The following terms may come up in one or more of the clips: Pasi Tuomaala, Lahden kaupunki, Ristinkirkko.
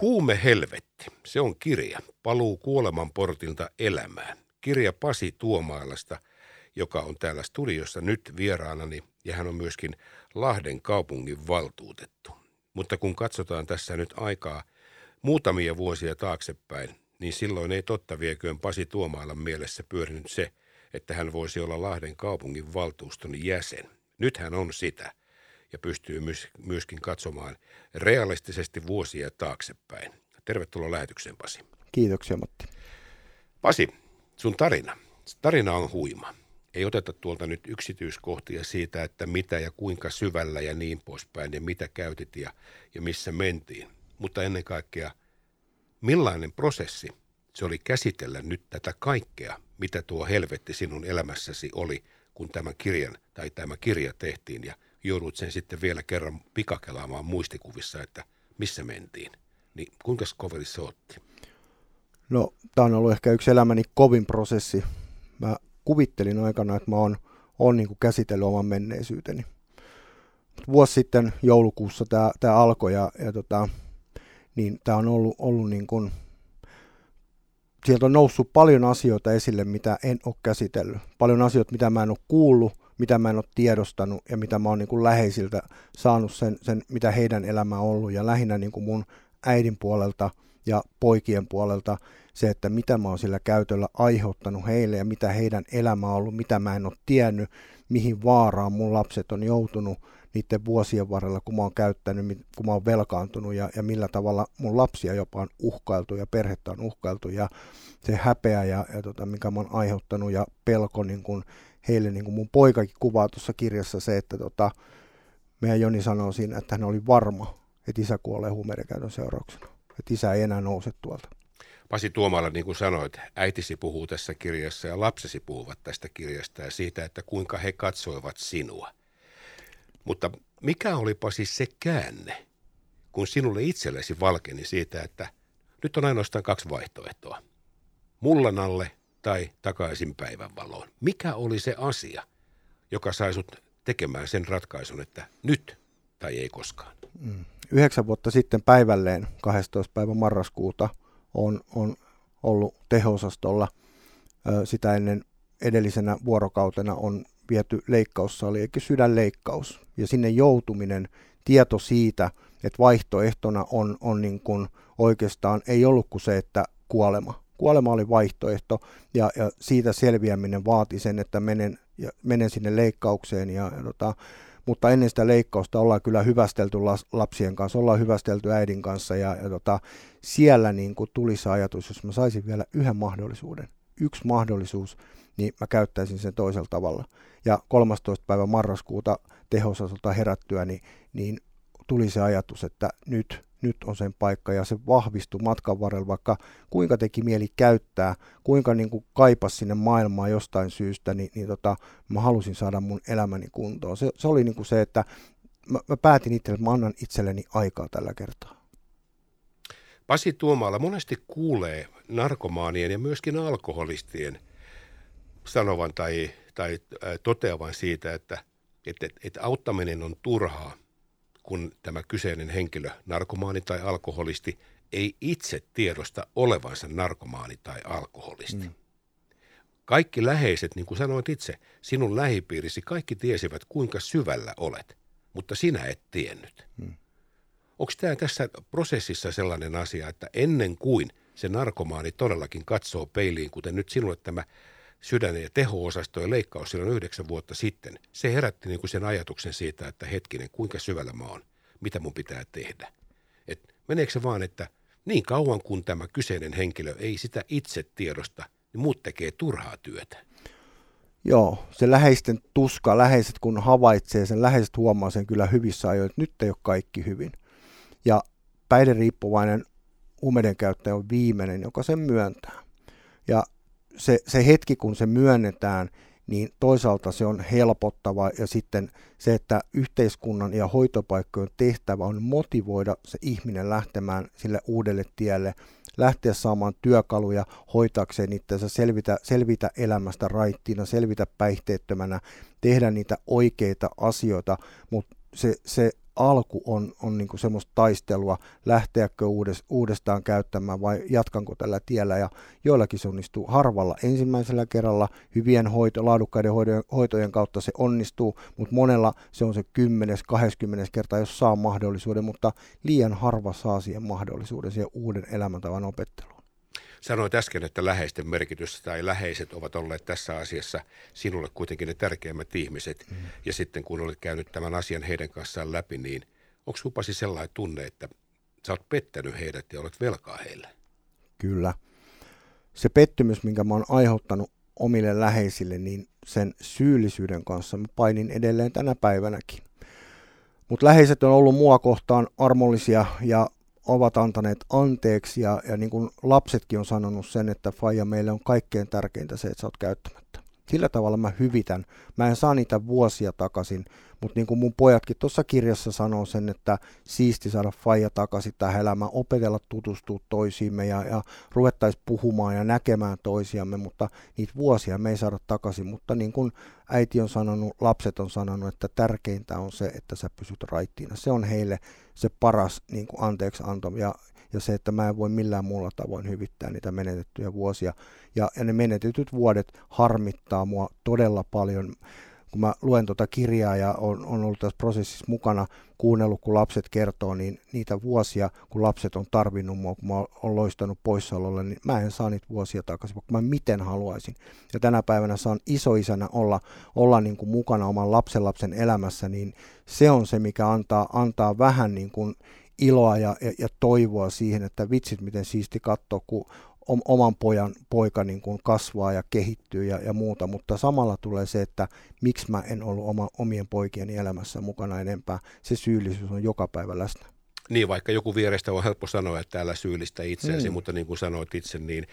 Huumehelvetti, se on kirja. Paluu kuoleman portilta elämään. Kirja Pasi Tuomaalasta, joka on täällä studiossa nyt vieraanani ja hän on myöskin Lahden kaupungin valtuutettu. Mutta kun katsotaan tässä nyt aikaa muutamia vuosia taaksepäin, niin silloin ei totta vieköön Pasi Tuomaalan mielessä pyörinyt se, että hän voisi olla Lahden kaupungin valtuuston jäsen. Nyt hän on sitä ja pystyy myöskin katsomaan realistisesti vuosia taaksepäin. Tervetuloa lähetykseen, Pasi. Kiitoksia, Matti. Pasi, sun tarina. Tarina on huima. Ei oteta tuolta nyt yksityiskohtia siitä, että mitä ja kuinka syvällä ja niin poispäin ja mitä käytit ja missä mentiin. Mutta ennen kaikkea, millainen prosessi se oli käsitellä nyt tätä kaikkea, mitä tuo helvetti sinun elämässäsi oli, kun tämä kirja tehtiin ja joudut sen sitten vielä kerran pikakelaamaan muistikuvissa, että missä mentiin. Niin kuinka koveli se otti? No, tämä on ollut ehkä yksi elämäni kovin prosessi. Mä kuvittelin aikana, että mä oon niin kuin käsitellyt oman menneisyyteni. Vuosi sitten joulukuussa tämä alkoi ja niin tämä on ollut niin kuin, sieltä on noussut paljon asioita esille, mitä en ole käsitellyt. Paljon asioita, mitä mä en ole kuullut, mitä mä en ole tiedostanut ja mitä mä oon niin kuin läheisiltä saanut sen, mitä heidän elämä on ollut. Ja lähinnä niin kuin mun äidin puolelta ja poikien puolelta se, että mitä mä oon sillä käytöllä aiheuttanut heille ja mitä heidän elämä on ollut, mitä mä en ole tiennyt, mihin vaaraan mun lapset on joutunut niiden vuosien varrella, kun mä oon käyttänyt, kun mä oon velkaantunut ja millä tavalla mun lapsia jopa on uhkailtu ja perhettä on uhkailtu ja se häpeä ja mikä mä oon aiheuttanut ja pelko niin kun heille, niin kun mun poikakin kuvaa tuossa kirjassa se, että meidän Joni sanoo siinä, että hän oli varma, että isä kuolee huumeiden käytön seurauksena, että isä ei enää nouse tuolta. Pasi Tuomaala, niin kuin sanoit, äitisi puhuu tässä kirjassa ja lapsesi puhuvat tästä kirjasta ja siitä, että kuinka he katsoivat sinua. Mutta mikä olipa siis se käänne, kun sinulle itsellesi valkeni siitä, että nyt on ainoastaan kaksi vaihtoehtoa. Mullan alle tai takaisin päivänvaloon. Mikä oli se asia, joka sai sut tekemään sen ratkaisun, että nyt tai ei koskaan? 9 vuotta sitten päivälleen 12. päivä marraskuuta on ollut teho-osastolla. Sitä ennen edellisenä vuorokautena on viety leikkaussali, eli sydänleikkaus. Ja sinne joutuminen, tieto siitä, että vaihtoehtona on niin kuin oikeastaan ei ollut kuin se, että kuolema. Kuolema oli vaihtoehto ja siitä selviäminen vaati sen, että menen sinne leikkaukseen. Mutta ennen sitä leikkausta ollaan kyllä hyvästelty lapsien kanssa, ollaan hyvästelty äidin kanssa ja siellä niin kuin tuli se ajatus, jos mä saisin vielä yhden mahdollisuuden. Yksi mahdollisuus, niin mä käyttäisin sen toisella tavalla. Ja 13. päivä marraskuuta teho-osastolta herättyä, niin tuli se ajatus, että nyt on sen paikka ja se vahvistui matkan varrella, vaikka kuinka teki mieli käyttää, kuinka niin kuin kaipasi sinne maailmaa jostain syystä, niin mä halusin saada mun elämäni kuntoon. Se oli niin kuin se, että mä päätin itselleni, että mä annan itselleni aikaa tällä kertaa. Pasi Tuomaala, monesti kuulee narkomaanien ja myöskin alkoholistien sanovan tai toteavan siitä, että auttaminen on turhaa, kun tämä kyseinen henkilö, narkomaani tai alkoholisti, ei itse tiedosta olevansa narkomaani tai alkoholisti. Kaikki läheiset, niin kuin sanoit itse, sinun lähipiirisi, kaikki tiesivät kuinka syvällä olet, mutta sinä et tiennyt. Onko tämä tässä prosessissa sellainen asia, että ennen kuin se narkomaani todellakin katsoo peiliin, kuten nyt sinulle tämä sydän- ja teho-osasto ja leikkaus silloin 9 vuotta sitten, se herätti niin kuin sen ajatuksen siitä, että hetkinen, kuinka syvällä mä oon, mitä mun pitää tehdä. Et meneekö se vaan, että niin kauan kun tämä kyseinen henkilö ei sitä itse tiedosta, niin muut tekee turhaa työtä. Joo, se läheisten tuska, läheiset kun havaitsee sen, läheiset huomaa sen kyllä hyvissä ajoin, että nyt ei ole kaikki hyvin. Ja päihderiippuvainen huumeiden käyttäjä on viimeinen, joka sen myöntää. Ja se hetki, kun se myönnetään, niin toisaalta se on helpottava ja sitten se, että yhteiskunnan ja hoitopaikkojen tehtävä on motivoida se ihminen lähtemään sille uudelle tielle, lähteä saamaan työkaluja, hoitaakseen itseänsä, selvitä elämästä raittiina, selvitä päihteettömänä, tehdä niitä oikeita asioita, mutta se alku on niin kuin semmoista taistelua, lähteäkö uudestaan käyttämään vai jatkanko tällä tiellä. Ja joillakin se onnistuu, harvalla ensimmäisellä kerralla, laadukkaiden hoitojen kautta se onnistuu, mutta monella se on se 10-20 kertaa, jos saa mahdollisuuden, mutta liian harva saa siihen mahdollisuuden, siihen uuden elämäntavan opetteluun. Sanoit äsken, että läheisten merkitys tai läheiset ovat olleet tässä asiassa sinulle kuitenkin ne tärkeimmät ihmiset. Mm. Ja sitten kun olet käynyt tämän asian heidän kanssaan läpi, niin onko Pasi sellainen tunne, että sä oot pettänyt heidät ja olet velkaa heille? Kyllä. Se pettymys, minkä mä oon aiheuttanut omille läheisille, niin sen syyllisyyden kanssa mä painin edelleen tänä päivänäkin. Mutta läheiset on ollut mua kohtaan armollisia ja ovat antaneet anteeksi ja niin kuin lapsetkin on sanonut sen, että faija, meille on kaikkein tärkeintä se, että sä oot käyttämättä. Sillä tavalla mä hyvitän. Mä en saa niitä vuosia takaisin, mutta niin kuin mun pojatkin tuossa kirjassa sanoo sen, että siisti saada faija takaisin tähän elämään, opetella tutustua toisiimme ja ruvettaisiin puhumaan ja näkemään toisiamme, mutta niitä vuosia me ei saada takaisin. Mutta niin kuin äiti on sanonut, lapset on sanonut, että tärkeintä on se, että sä pysyt raittiina. Se on heille se paras niin kuin anteeksianto ja se, että mä en voi millään muulla tavoin hyvittää niitä menetettyjä vuosia. Ja ne menetetyt vuodet harmittaa mua todella paljon. Kun mä luen tuota kirjaa ja on ollut tässä prosessissa mukana, kuunnellut kun lapset kertoo, niin niitä vuosia, kun lapset on tarvinnut mua, kun mä oon loistanut poissaololle, niin mä en saa niitä vuosia takaisin, vaikka mä miten haluaisin. Ja tänä päivänä saan isoisänä olla niin kuin mukana oman lapsen elämässä, niin se on se, mikä antaa vähän niin kuin iloa ja toivoa siihen, että vitsit miten siisti katsoa, kun oman poika niin kuin kasvaa ja kehittyy ja muuta, mutta samalla tulee se, että miksi mä en ollut omien poikieni elämässä mukana enempää. Se syyllisyys on joka päivä läsnä. Niin, vaikka joku vierestä on helppo sanoa, että älä syyllistä itseäsi, mutta niin kuin sanoit itse, niin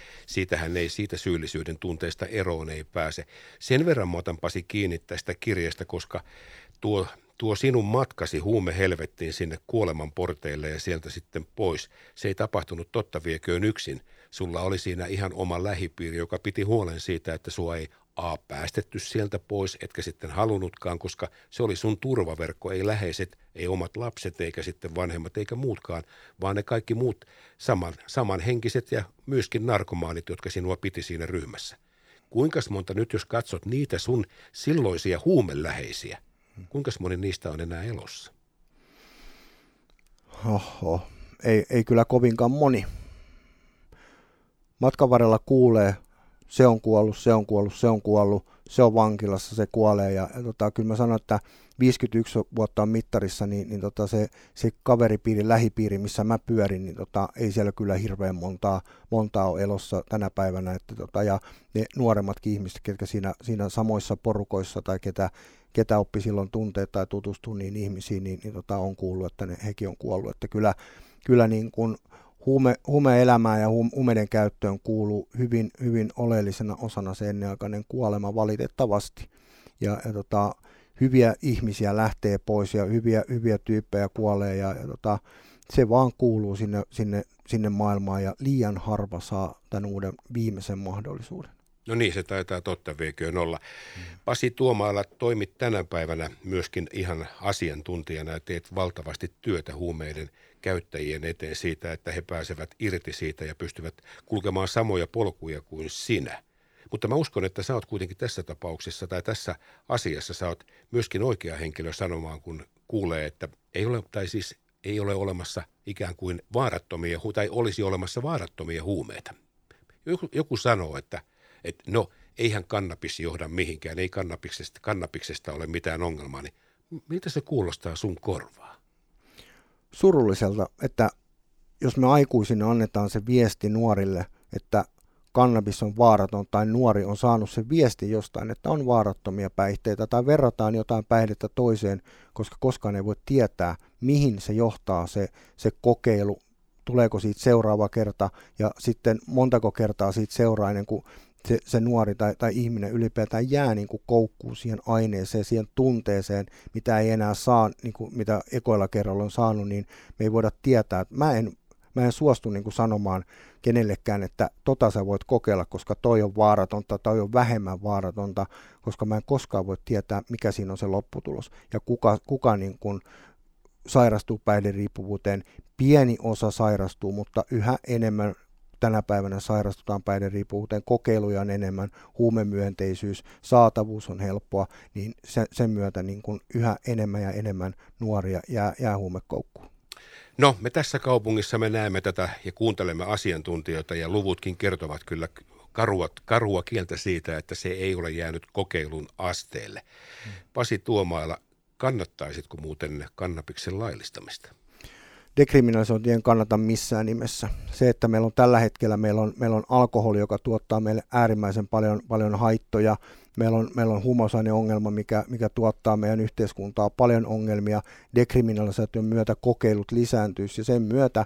siitä syyllisyyden tunteesta eroon ei pääse. Sen verran mä otan Pasi kiinni tästä kirjasta, koska tuo sinun matkasi huumehelvettiin sinne kuoleman porteille ja sieltä sitten pois. Se ei tapahtunut totta vieköön yksin. Sulla oli siinä ihan oma lähipiiri, joka piti huolen siitä, että sua ei päästetty sieltä pois, etkä sitten halunnutkaan, koska se oli sun turvaverkko, ei läheiset, ei omat lapset, eikä sitten vanhemmat, eikä muutkaan, vaan ne kaikki muut samanhenkiset ja myöskin narkomaanit, jotka sinua piti siinä ryhmässä. Kuinka monta nyt, jos katsot niitä sun silloisia huumeläheisiä, kuinka moni niistä on enää elossa? Oho, ei kyllä kovinkaan moni. Matkan varrella kuulee, se on kuollut, se on vankilassa, se kuolee. Ja kyllä mä sanon, että 51 vuotta on mittarissa, niin se kaveripiiri, lähipiiri, missä mä pyörin, niin ei siellä kyllä hirveän montaa ole elossa tänä päivänä. Ja ne nuoremmatkin ihmiset, ketkä siinä samoissa porukoissa tai ketä oppi silloin tunteet tai tutustui niin ihmisiin, niin on kuullut, että hekin on kuollut. Että kyllä niin kuin huumeelämään ja huumeiden käyttöön kuuluu hyvin, hyvin oleellisena osana se ennenaikainen kuolema valitettavasti. Ja hyviä ihmisiä lähtee pois ja hyviä tyyppejä kuolee ja se vaan kuuluu sinne maailmaan ja liian harva saa tämän uuden viimeisen mahdollisuuden. No niin, se taitaa totta vieköön olla. Pasi Tuomaala, toimit tänä päivänä myöskin ihan asiantuntijana ja teet valtavasti työtä huumeiden käyttäjien eteen siitä, että he pääsevät irti siitä ja pystyvät kulkemaan samoja polkuja kuin sinä. Mutta mä uskon, että sä oot kuitenkin tässä tapauksessa tai tässä asiassa sä oot myöskin oikea henkilö sanomaan, kun kuulee, että ei ole olemassa ikään kuin vaarattomia tai olisi olemassa vaarattomia huumeita. Joku sanoo, että no, eihän kannabis johda mihinkään, ei kannabiksesta ole mitään ongelmaa, niin miltä se kuulostaa sun korvaa? Surulliselta, että jos me aikuisina annetaan se viesti nuorille, että kannabis on vaaraton tai nuori on saanut se viesti jostain, että on vaarattomia päihteitä tai verrataan jotain päihdettä toiseen, koska koskaan ei voi tietää, mihin se johtaa se kokeilu, tuleeko siitä seuraava kerta ja sitten montako kertaa siitä seuraa ennen kuin se nuori tai ihminen ylipäätään jää niin kuin koukkuun siihen aineeseen, siihen tunteeseen, mitä ei enää saa, niin kuin mitä ekoilla kerralla on saanut, niin me ei voida tietää. Mä en suostu niin kuin sanomaan kenellekään, että tota sä voit kokeilla, koska toi on vaaratonta, toi on vähemmän vaaratonta, koska mä en koskaan voi tietää, mikä siinä on se lopputulos ja kuka niin kuin sairastuu päihderiippuvuuteen. Pieni osa sairastuu, mutta yhä enemmän tänä päivänä sairastutaan päihderiippuvuuteen. Kokeiluja on enemmän, huumemyönteisyys, saatavuus on helppoa, niin sen myötä niin kuin yhä enemmän ja enemmän nuoria jää huumekoukkuun. No, me tässä kaupungissa me näemme tätä ja kuuntelemme asiantuntijoita ja luvutkin kertovat kyllä karua kieltä siitä, että se ei ole jäänyt kokeilun asteelle. Pasi Tuomaala, kannattaisitko muuten kannabiksen laillistamista? Dekriminalisointi en kannata missään nimessä. Se, että meillä on tällä hetkellä meillä on alkoholi, joka tuottaa meille äärimmäisen paljon haittoja. Meillä on huumausaineongelma, mikä tuottaa meidän yhteiskuntaa paljon ongelmia. Dekriminalisaation myötä kokeilut lisääntyisi ja sen myötä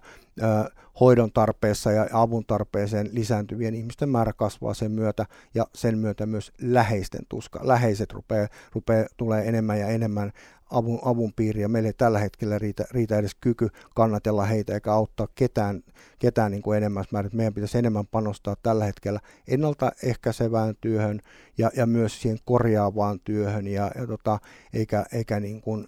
hoidon tarpeessa ja avun tarpeeseen lisääntyvien ihmisten määrä kasvaa sen myötä ja sen myötä myös läheisten tuska. Läheiset tulee enemmän ja enemmän avun piiriä. Meillä ei tällä hetkellä riitä edes kyky kannatella heitä eikä auttaa ketään niin kuin enemmän määrin. Meidän pitäisi enemmän panostaa tällä hetkellä ennaltaehkäisevään työhön ja myös siihen korjaavaan työhön eikä niin kuin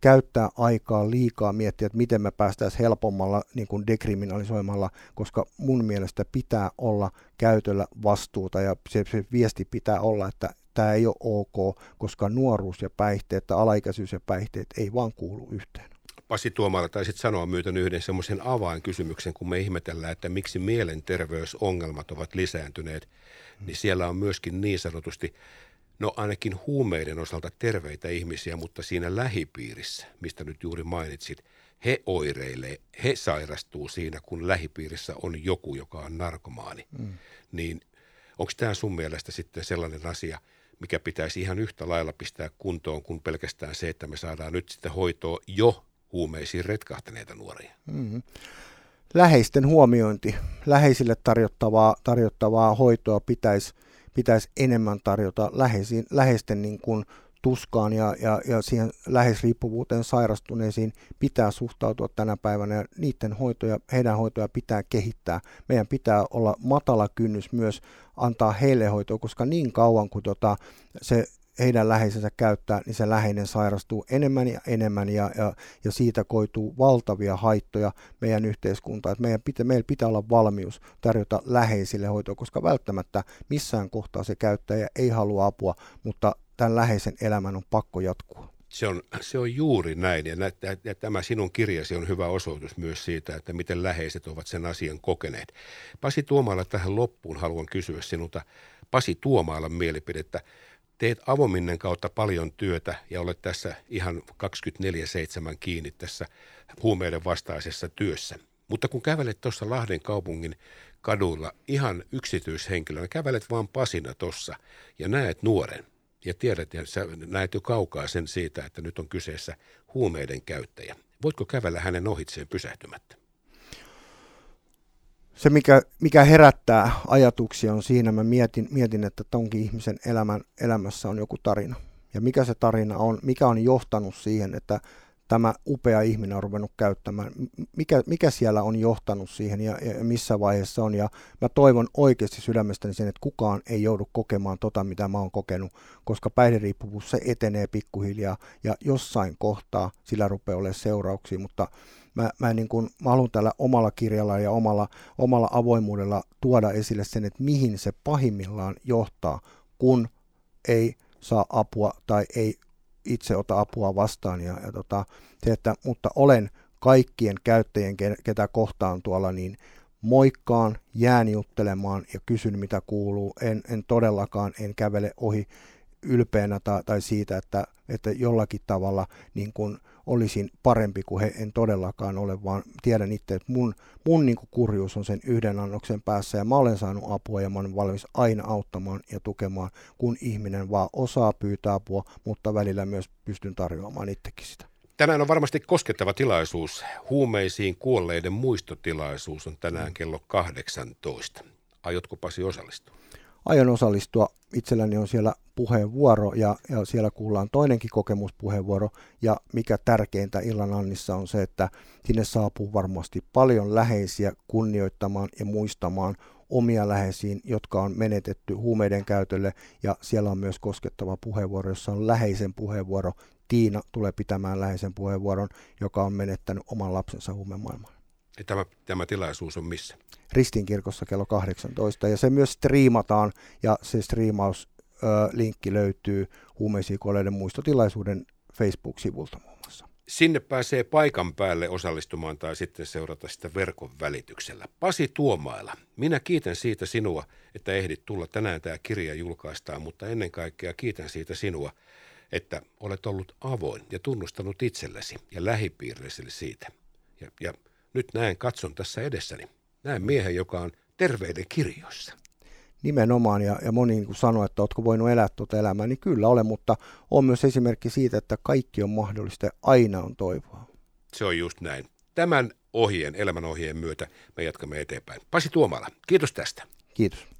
käyttää aikaa liikaa miettiä, että miten me päästäisiin helpommalla niin kuin dekriminalisoimalla, koska mun mielestä pitää olla käytöllä vastuuta ja se viesti pitää olla, että tämä ei ole ok, koska nuoruus ja päihteet tai alaikäisyys ja päihteet ei vaan kuulu yhteen. Pasi Tuomaala, taisit sanoa myöten yhden semmoisen avainkysymyksen, kun me ihmetellään, että miksi mielenterveysongelmat ovat lisääntyneet, niin siellä on myöskin niin sanotusti, no ainakin huumeiden osalta terveitä ihmisiä, mutta siinä lähipiirissä, mistä nyt juuri mainitsit, he oireilee, he sairastuu siinä, kun lähipiirissä on joku, joka on narkomaani. Niin onko tämä sun mielestä sitten sellainen asia, mikä pitäisi ihan yhtä lailla pistää kuntoon kuin pelkästään se, että me saadaan nyt sitten hoitoa jo huumeisiin retkahtaneita nuoria? Läheisten huomiointi. Läheisille tarjottavaa hoitoa pitäisi enemmän tarjota. Läheisten niin kuin tuskaan ja siihen läheisriippuvuuteen sairastuneisiin pitää suhtautua tänä päivänä ja niiden heidän hoitoja pitää kehittää. Meidän pitää olla matala kynnys myös antaa heille hoitoa, koska niin kauan kuin se heidän läheisensä käyttää, niin se läheinen sairastuu enemmän ja siitä koituu valtavia haittoja meidän yhteiskuntaan. Meillä pitää olla valmius tarjota läheisille hoitoa, koska välttämättä missään kohtaa se käyttäjä ei halua apua, mutta tämän läheisen elämän on pakko jatkua. Se on juuri näin ja tämä sinun kirjasi on hyvä osoitus myös siitä, että miten läheiset ovat sen asian kokeneet. Pasi Tuomaala, tähän loppuun haluan kysyä sinulta Pasi Tuomaalan mielipidettä. Teet Avominnen kautta paljon työtä ja olet tässä ihan 24/7 kiinni tässä huumeiden vastaisessa työssä. Mutta kun kävelet tuossa Lahden kaupungin kadulla ihan yksityishenkilönä, kävelet vaan Pasina tuossa ja näet nuoren ja tiedät ja sä näet jo kaukaa sen siitä, että nyt on kyseessä huumeiden käyttäjä. Voitko kävellä hänen ohitseen pysähtymättä? Se, mikä herättää ajatuksia on siinä, mä mietin että onkin ihmisen elämässä on joku tarina. Ja mikä se tarina on, mikä on johtanut siihen, että tämä upea ihminen on ruvennut käyttämään. Mikä siellä on johtanut siihen ja missä vaiheessa on. Ja mä toivon oikeasti sydämestäni sen, että kukaan ei joudu kokemaan mitä mä oon kokenut, koska päihderiippuvuus se etenee pikkuhiljaa ja jossain kohtaa sillä rupeaa olemaan seurauksia, mutta Mä haluan tällä omalla kirjalla ja omalla avoimuudella tuoda esille sen, että mihin se pahimmillaan johtaa, kun ei saa apua tai ei itse ota apua vastaan. Mutta olen kaikkien käyttäjien, ketä kohtaan tuolla, niin moikkaan, jään juttelemaan ja kysyn mitä kuuluu. En todellakaan kävele ohi ylpeänä tai siitä, että jollakin tavalla niin kuin olisin parempi kuin he, en todellakaan ole, vaan tiedän itse, että mun niin kuin kurjuus on sen yhden annoksen päässä ja mä olen saanut apua ja mä olen valmis aina auttamaan ja tukemaan, kun ihminen vaan osaa pyytää apua, mutta välillä myös pystyn tarjoamaan itsekin sitä. Tänään on varmasti koskettava tilaisuus. Huumeisiin kuolleiden muistotilaisuus on tänään kello 18. Aiotko, Pasi, osallistua? Aion osallistua. Itselläni on siellä puheenvuoro ja siellä kuullaan toinenkin kokemuspuheenvuoro ja mikä tärkeintä illan annissa on se, että sinne saapuu varmasti paljon läheisiä kunnioittamaan ja muistamaan omia läheisiin, jotka on menetetty huumeiden käytölle ja siellä on myös koskettava puheenvuoro, jossa on läheisen puheenvuoro Tiina tulee pitämään läheisen puheenvuoron, joka on menettänyt oman lapsensa huumemaailmaan. Tämä tilaisuus on missä? Ristinkirkossa kello 18, ja se myös striimataan, ja se striimauslinkki löytyy Huumeisiin kuolleiden muistotilaisuuden Facebook-sivulta muun muassa. Sinne pääsee paikan päälle osallistumaan tai sitten seurata sitä verkon välityksellä. Pasi Tuomaala, minä kiitän siitä sinua, että ehdit tulla. Tänään tämä kirja julkaistaan, mutta ennen kaikkea kiitän siitä sinua, että olet ollut avoin ja tunnustanut itsellesi ja lähipiirillesi siitä. Ja nyt katson tässä edessäni. Näen miehen, joka on terveyden kirjoissa. Nimenomaan, ja moni sanoi, että oletko voinut elää tuota elämää, niin kyllä olen, mutta on myös esimerkki siitä, että kaikki on mahdollista ja aina on toivoa. Se on just näin. Tämän ohjeen, elämän ohjeen myötä me jatkamme eteenpäin. Pasi Tuomaala, kiitos tästä. Kiitos.